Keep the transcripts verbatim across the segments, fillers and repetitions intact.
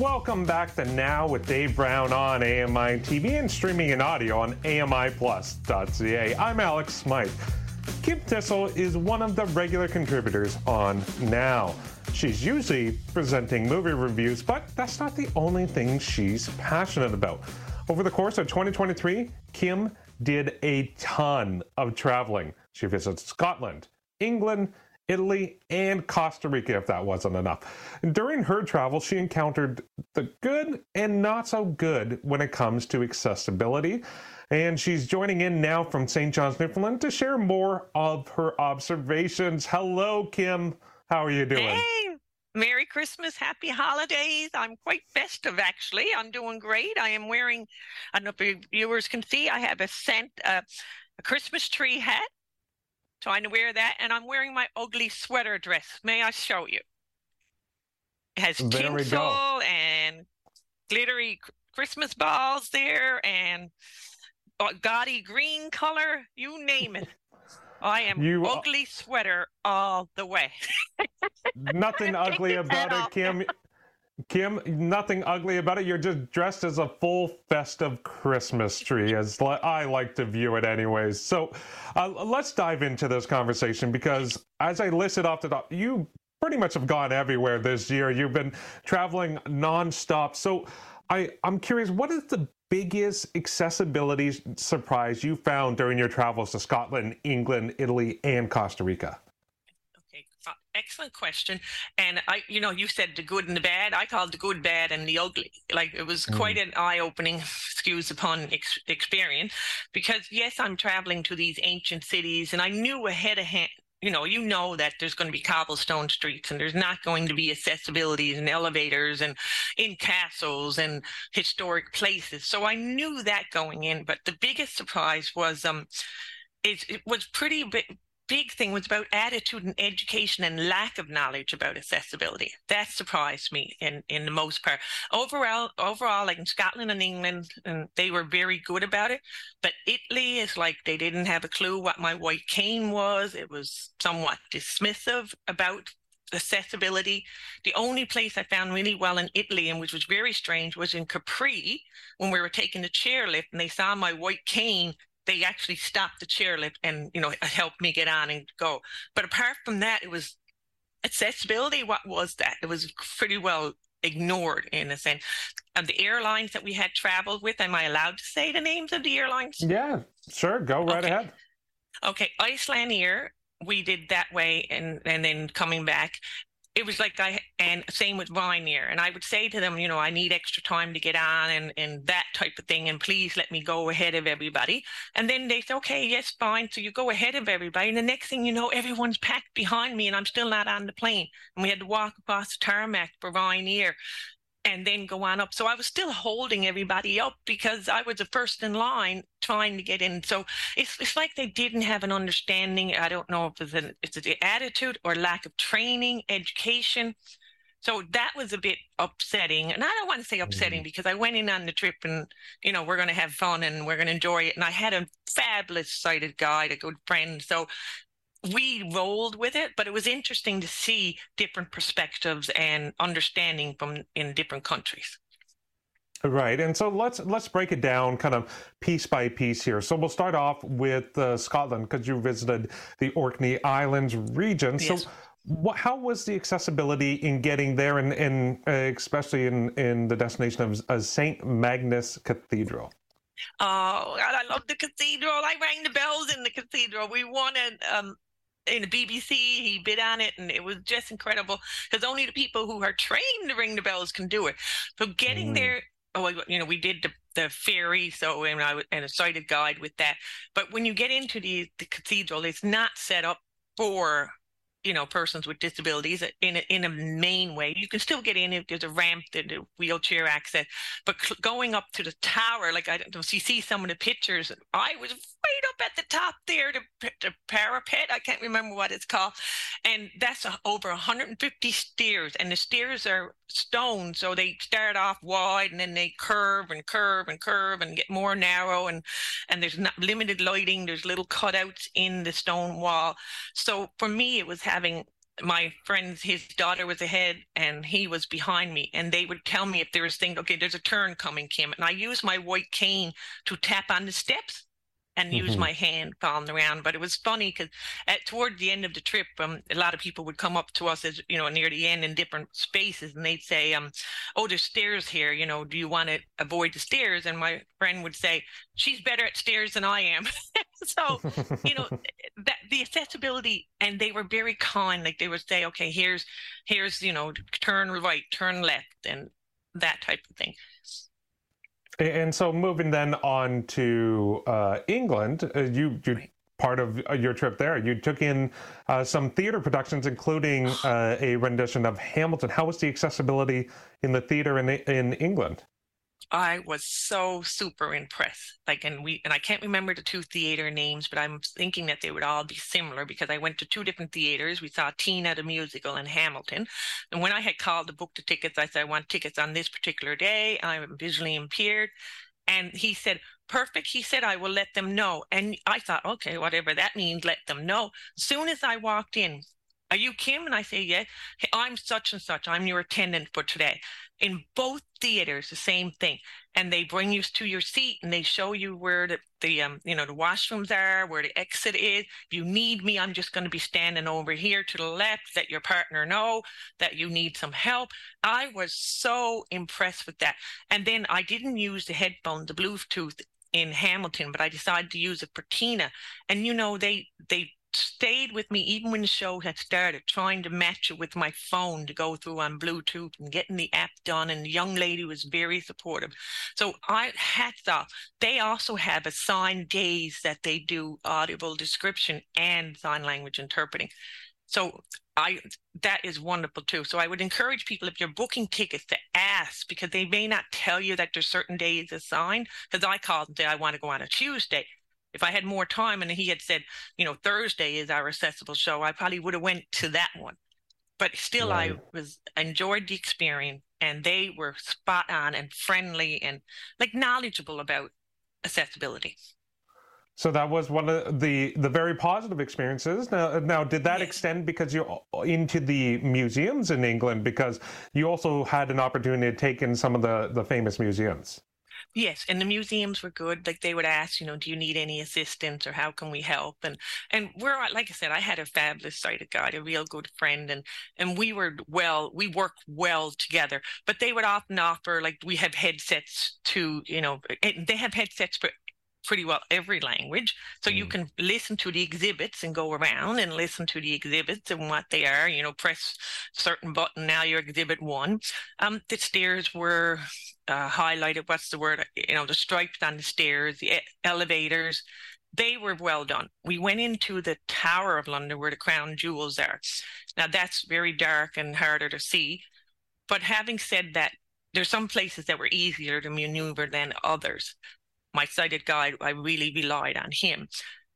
Welcome back to Now with Dave Brown on A M I T V and streaming in audio on A M I plus dot C A. I'm Alex Smythe. Kim Thistle is one of the regular contributors on Now. She's usually presenting movie reviews, but that's not the only thing she's passionate about. Over the course of twenty twenty-three, Kim did a ton of traveling. She visits Scotland, England, Italy, and Costa Rica, if that wasn't enough. During her travel, she encountered the good and not so good when it comes to accessibility. And she's joining in now from Saint John's, Newfoundland, to share more of her observations. Hello, Kim. How are you doing? Hey, Merry Christmas. Happy holidays. I'm quite festive, actually. I'm doing great. I am wearing, I don't know if your viewers can see, I have a scent, uh, a Christmas tree hat. So I wear that, and I'm wearing my ugly sweater dress. May I show you? It has tinsel and glittery Christmas balls there and gaudy green color. You name it. I am you, ugly sweater all the way. Nothing ugly about it, Kim. Kim, nothing ugly about it. You're just dressed as a full festive Christmas tree, as li- I like to view it anyways. So uh, let's dive into this conversation, because as I listed off the top, you pretty much have gone everywhere this year. You've been traveling nonstop. So I, I'm curious, what is the biggest accessibility surprise you found during your travels to Scotland, England, Italy, and Costa Rica? Excellent question. And I, you know, you said the good and the bad. I called the good, bad, and the ugly. Like, it was mm. quite an eye-opening, excuse upon ex- experience, because yes, I'm traveling to these ancient cities, and I knew ahead of hand, you know, you know that there's going to be cobblestone streets, and there's not going to be accessibilities and elevators and in castles and historic places. So I knew that going in. But the biggest surprise was, um, it, it was pretty big. Big thing was about attitude and education and lack of knowledge about accessibility. That surprised me in, in the most part. Overall, overall, like in Scotland and England, and they were very good about it. But Italy is like they didn't have a clue what my white cane was. It was somewhat dismissive about accessibility. The only place I found really well in Italy, and which was very strange, was in Capri, when we were taking the chairlift and they saw my white cane. They actually stopped the chairlift and, you know, helped me get on and go. But apart from that, it was accessibility. What was that? It was pretty well ignored in a sense. And the airlines that we had traveled with, am I allowed to say the names of the airlines? Yeah, sure. Go right okay. ahead. Okay. Icelandair, we did that way. And, and then coming back, it was like I, and same with Ryanair. And I would say to them, you know, I need extra time to get on and, and that type of thing. And please let me go ahead of everybody. And then they say, okay, yes, fine. So you go ahead of everybody. And the next thing you know, everyone's packed behind me and I'm still not on the plane. And we had to walk across the tarmac for Ryanair and then go on up. So I was still holding everybody up because I was the first in line trying to get in. So it's it's like they didn't have an understanding. I don't know if it's an it's the attitude or lack of training, education. So that was a bit upsetting. And I don't want to say upsetting mm-hmm. because I went in on the trip and, you know, we're going to have fun and we're going to enjoy it. And I had a fabulous sighted guide, a good friend. So we rolled with it, but it was interesting to see different perspectives and understanding from in different countries. Right. And so let's let's break it down kind of piece by piece here. So we'll start off with uh, Scotland, because you visited the Orkney Islands region. Yes. So what, how was the accessibility in getting there, and, and uh, especially in, in the destination of uh, Saint Magnus Cathedral? Oh, God, I love the cathedral. I rang the bells in the cathedral. We wanted... Um, in the B B C, he bid on it, and it was just incredible, because only the people who are trained to ring the bells can do it. So getting mm. there, oh, you know, we did the, the ferry, so and I and a sighted guide with that. But when you get into the, the cathedral, it's not set up for you know, persons with disabilities in a, in a main way. You can still get in if there's a ramp, there's a wheelchair access, but going up to the tower, like I don't know, you see some of the pictures, I was right up at the top there, the, the parapet, I can't remember what it's called, and that's a, over one hundred fifty stairs, and the stairs are stone, so they start off wide and then they curve and curve and curve and get more narrow, and and there's not limited lighting, there's little cutouts in the stone wall. So for me, it was having my friends, his daughter was ahead and he was behind me, and they would tell me if there was things, okay, there's a turn coming, Kim, and I use my white cane to tap on the steps and mm-hmm. use my hand palm around. But it was funny because at toward the end of the trip, um, a lot of people would come up to us, as you know, near the end in different spaces, and they'd say, um, "Oh, there's stairs here. You know, do you want to avoid the stairs?" And my friend would say, "She's better at stairs than I am." So, you know, that the accessibility, and they were very kind. Like they would say, "Okay, here's, here's, you know, turn right, turn left," and that type of thing. And so moving then on to uh, England, uh, you, you part of your trip there, you took in uh, some theater productions, including uh, a rendition of Hamilton. How was the accessibility in the theater in in England? I was so super impressed. Like, and we, and I can't remember the two theater names, but I'm thinking that they would all be similar because I went to two different theaters. We saw Tina, the musical, and Hamilton. And when I had called to book the tickets, I said, I want tickets on this particular day. I'm visually impaired. And he said, perfect. He said, I will let them know. And I thought, okay, whatever that means, let them know. As soon as I walked in, are you Kim? And I say, yeah, hey, I'm such and such. I'm your attendant for today. In both theaters, the same thing. And they bring you to your seat and they show you where the, the um, you know, the washrooms are, where the exit is. If you need me, I'm just going to be standing over here to the left, let your partner know that you need some help. I was so impressed with that. And then I didn't use the headphone, the Bluetooth in Hamilton, but I decided to use it for Tina. And, you know, they, they, stayed with me even when the show had started, trying to match it with my phone to go through on Bluetooth and getting the app done, and the young lady was very supportive. So I hats off. They also have assigned days that they do audible description and sign language interpreting. So I that is wonderful too. So I would encourage people, if you're booking tickets, to ask, because they may not tell you that there's certain days assigned, because I called and said I want to go on a Tuesday. If I had more time and he had said, you know, Thursday is our accessible show, I probably would have went to that one. But still, right. I was enjoyed the experience, and they were spot on and friendly and like knowledgeable about accessibility. So that was one of the, the very positive experiences. Now, now did that yes. extend because you're into the museums in England, because you also had an opportunity to take in some of the, the famous museums? Yes, and the museums were good. Like they would ask, you know, do you need any assistance or how can we help? And and we're like I said, I had a fabulous sighted guide, a real good friend, and and we were well, we worked well together. But they would often offer, like we have headsets to, you know, they have headsets for pretty well every language, so mm. you can listen to the exhibits and go around and listen to the exhibits and what they are, you know, press certain button, now you're exhibit one. Um the stairs were uh, highlighted, what's the word, you know, the stripes on the stairs, the elevators, they were well done. We went into the Tower of London where the Crown Jewels are. Now that's very dark and harder to see, but having said that, there's some places that were easier to maneuver than others. My sighted guide, I really relied on him.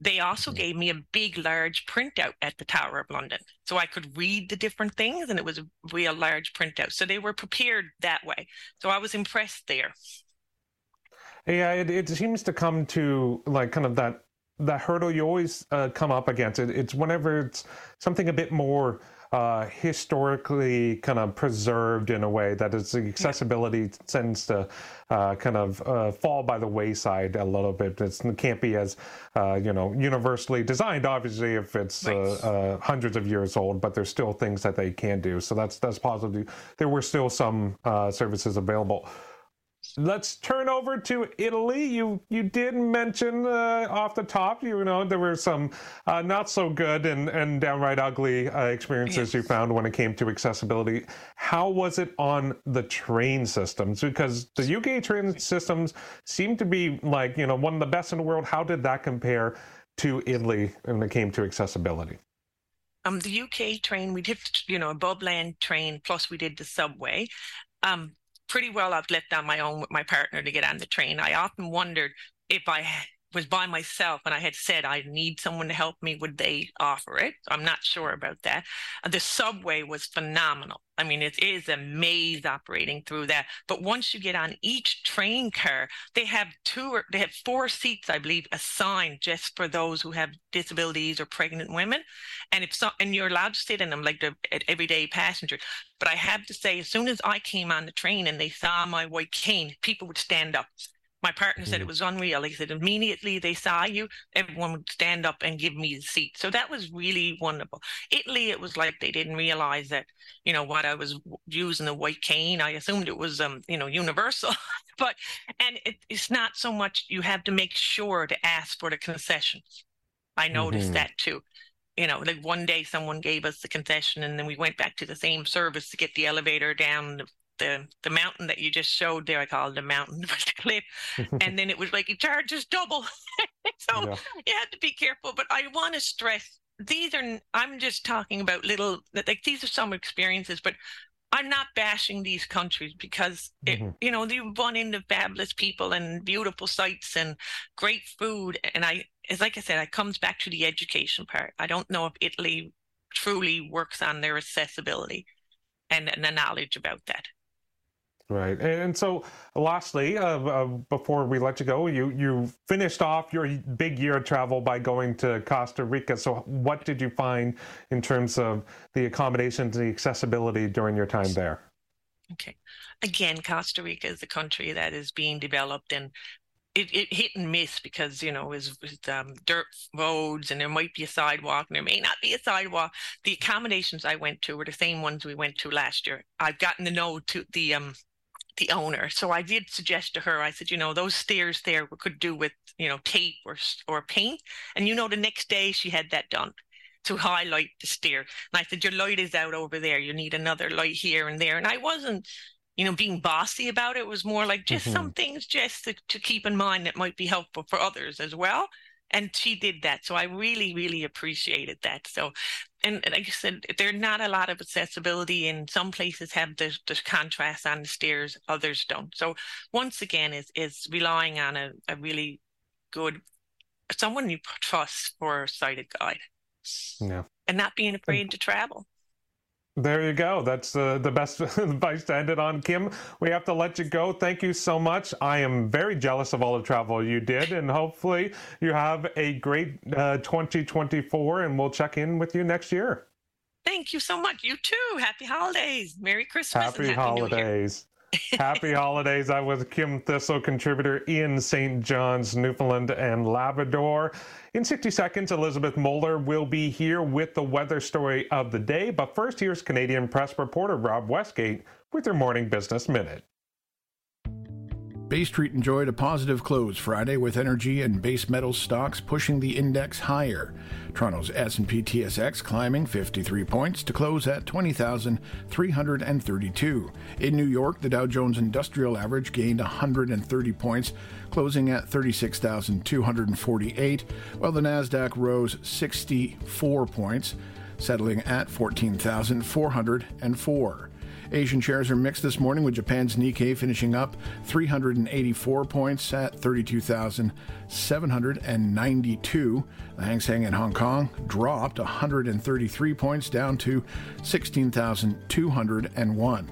They also gave me a big, large printout at the Tower of London, so I could read the different things, and it was a real large printout. So they were prepared that way. So I was impressed there. Yeah, it, it seems to come to like kind of that that hurdle you always uh, come up against. It, it's whenever it's something a bit more uh, historically kind of preserved in a way that its accessibility yeah. tends to uh, kind of uh, fall by the wayside a little bit. It's, it can't be as, uh, you know, universally designed, obviously, if it's right. uh, uh, hundreds of years old, but there's still things that they can do. So that's, that's positive. There were still some uh, services available. Let's turn over to Italy. You you did mention uh, off the top, you know, there were some uh, not so good and, and downright ugly uh, experiences yes. you found when it came to accessibility. How was it on the train systems? Because the U K train systems seem to be like, you know, one of the best in the world. How did that compare to Italy when it came to accessibility? Um, the U K train, we did, you know, a Bob Land train, plus we did the subway. Um, pretty well I've left on my own with my partner to get on the train. I often wondered if I was by myself and I had said I need someone to help me, would they offer it? I'm not sure about that. The subway was phenomenal. I mean, it is a maze operating through that. But once you get on each train car, they have two or they have four seats, I believe, assigned just for those who have disabilities or pregnant women. And if so, and you're allowed to sit in them like the everyday passenger. But I have to say, as soon as I came on the train and they saw my white cane, people would stand up. My partner said it was unreal. He said, immediately they saw you, everyone would stand up and give me the seat. So that was really wonderful. Italy, it was like they didn't realize that, you know, what I was using the white cane. I assumed it was, um, you know, universal. But, and it, it's not so much, you have to make sure to ask for the concessions. I noticed mm-hmm. that too. You know, like one day someone gave us the concession and then we went back to the same service to get the elevator down the the the mountain that you just showed there. I call it the mountain, but the cliff. And then it was like, it charges double. So yeah. You had to be careful. But I want to stress, these are, I'm just talking about little, like these are some experiences, but I'm not bashing these countries because, it, mm-hmm. you know, you run into fabulous people and beautiful sights and great food. And I, it's like I said, it comes back to the education part. I don't know if Italy truly works on their accessibility and, and the knowledge about that. Right. And so lastly, uh, uh, before we let you go, you, you finished off your big year of travel by going to Costa Rica. So what did you find in terms of the accommodations, the accessibility during your time there? Okay. Again, Costa Rica is a country that is being developed, and It, it hit and miss because, you know, it's, it's um, dirt roads and there might be a sidewalk and there may not be a sidewalk. The accommodations I went to were the same ones we went to last year. I've gotten to know to the um, the owner. So I did suggest to her, I said, you know, those stairs there we could do with, you know, tape or or paint. And, you know, the next day she had that done to highlight the stair. And I said, your light is out over there. You need another light here and there. And I wasn't, you know, being bossy about it. Was more like just mm-hmm. some things just to, to keep in mind that might be helpful for others as well. And she did that. So I really, really appreciated that. So, and like I said, there's not a lot of accessibility, and some places have the, the contrast on the stairs, others don't. So once again, is is relying on a, a really good, someone you trust for a sighted guide. Yeah. And not being afraid to travel. There you go. That's uh, the best advice to end it on, Kim. We have to let you go. Thank you so much. I am very jealous of all the travel you did, and hopefully you have a great uh, twenty twenty-four, and we'll check in with you next year. Thank you so much. You too. Happy holidays. Merry Christmas. Happy, happy holidays. Happy holidays. I was Kim Thistle, contributor in Saint John's, Newfoundland and Labrador. In sixty seconds, Elizabeth Moeller will be here with the weather story of the day. But first, here's Canadian Press reporter Rob Westgate with your Morning Business Minute. Bay Street enjoyed a positive close Friday with energy and base metals stocks pushing the index higher. Toronto's S and P T S X climbing fifty-three points to close at twenty thousand three hundred thirty-two. In New York, the Dow Jones Industrial Average gained one hundred thirty points, closing at thirty-six thousand two hundred forty-eight, while the Nasdaq rose sixty-four points, settling at fourteen thousand four hundred four. Asian shares are mixed this morning, with Japan's Nikkei finishing up three hundred eighty-four points at thirty-two thousand seven hundred ninety-two. The Hang Seng in Hong Kong dropped one hundred thirty-three points down to sixteen thousand two hundred one.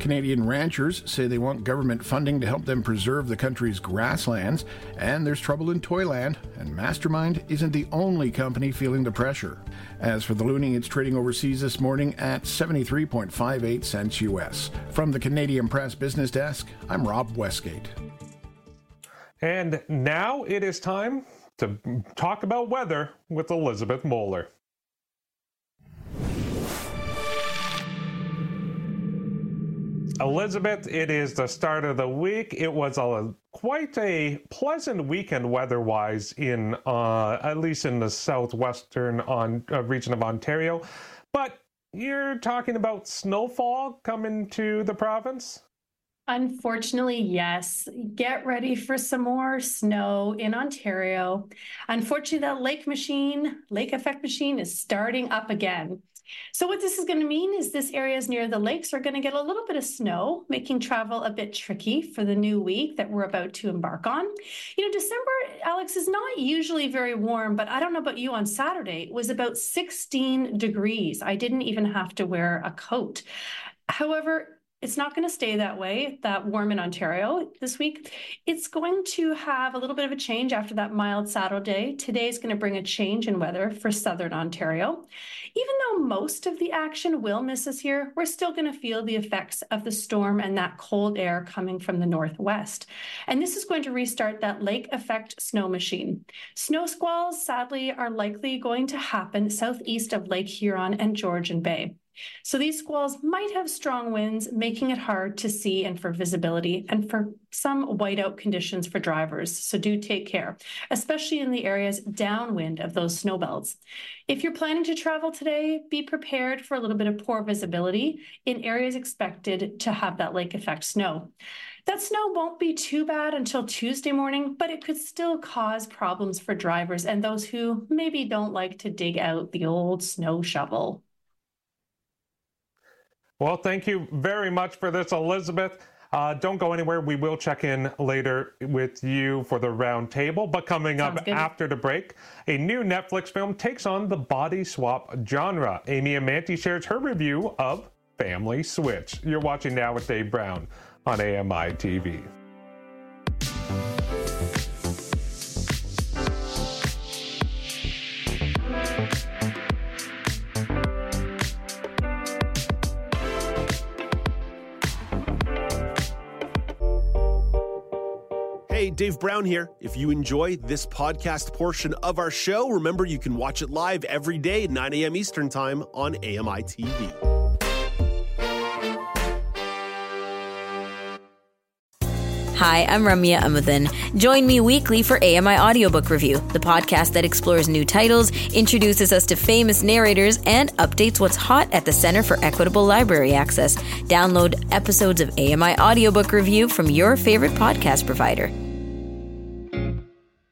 Canadian ranchers say they want government funding to help them preserve the country's grasslands, and there's trouble in Toyland, and Mastermind isn't the only company feeling the pressure. As for the loonie, it's trading overseas this morning at seventy-three point five eight cents U S. From the Canadian Press Business Desk, I'm Rob Westgate. And now it is time to talk about weather with Elizabeth Moeller. Elizabeth, it is the start of the week. It was a quite a pleasant weekend weather-wise in uh, at least in the southwestern on, uh, region of Ontario. But you're talking about snowfall coming to the province? Unfortunately, yes. Get ready for some more snow in Ontario. Unfortunately, that lake machine, lake effect machine is starting up again. So what this is going to mean is this areas near the lakes are going to get a little bit of snow, making travel a bit tricky for the new week that we're about to embark on. You know, December, Alex, is not usually very warm, but I don't know about you, on Saturday, it was about sixteen degrees. I didn't even have to wear a coat. However, it's not going to stay that way, that warm in Ontario this week. It's going to have a little bit of a change after that mild Saturday. Today's going to bring a change in weather for southern Ontario. Even though most of the action will miss us here, we're still going to feel the effects of the storm and that cold air coming from the northwest. And this is going to restart that lake effect snow machine. Snow squalls, sadly, are likely going to happen southeast of Lake Huron and Georgian Bay. So these squalls might have strong winds, making it hard to see and for visibility and for some whiteout conditions for drivers. So do take care, especially in the areas downwind of those snow belts. If you're planning to travel today, be prepared for a little bit of poor visibility in areas expected to have that lake effect snow. That snow won't be too bad until Tuesday morning, but it could still cause problems for drivers and those who maybe don't like to dig out the old snow shovel. Well, thank you very much for this, Elizabeth. Uh, don't go anywhere. We will check in later with you for the round table. But coming Sounds up good. After the break, a new Netflix film takes on the body swap genre. Amy Amanti shares her review of Family Switch. You're watching Now with Dave Brown on A M I T V. Hey, Dave Brown here. If you enjoy this podcast portion of our show, remember you can watch it live every day at nine a.m. Eastern Time on A M I T V. Hi, I'm Ramya Amuddin. Join me weekly for A M I Audiobook Review, the podcast that explores new titles, introduces us to famous narrators, and updates what's hot at the Center for Equitable Library Access. Download episodes of A M I Audiobook Review from your favorite podcast provider.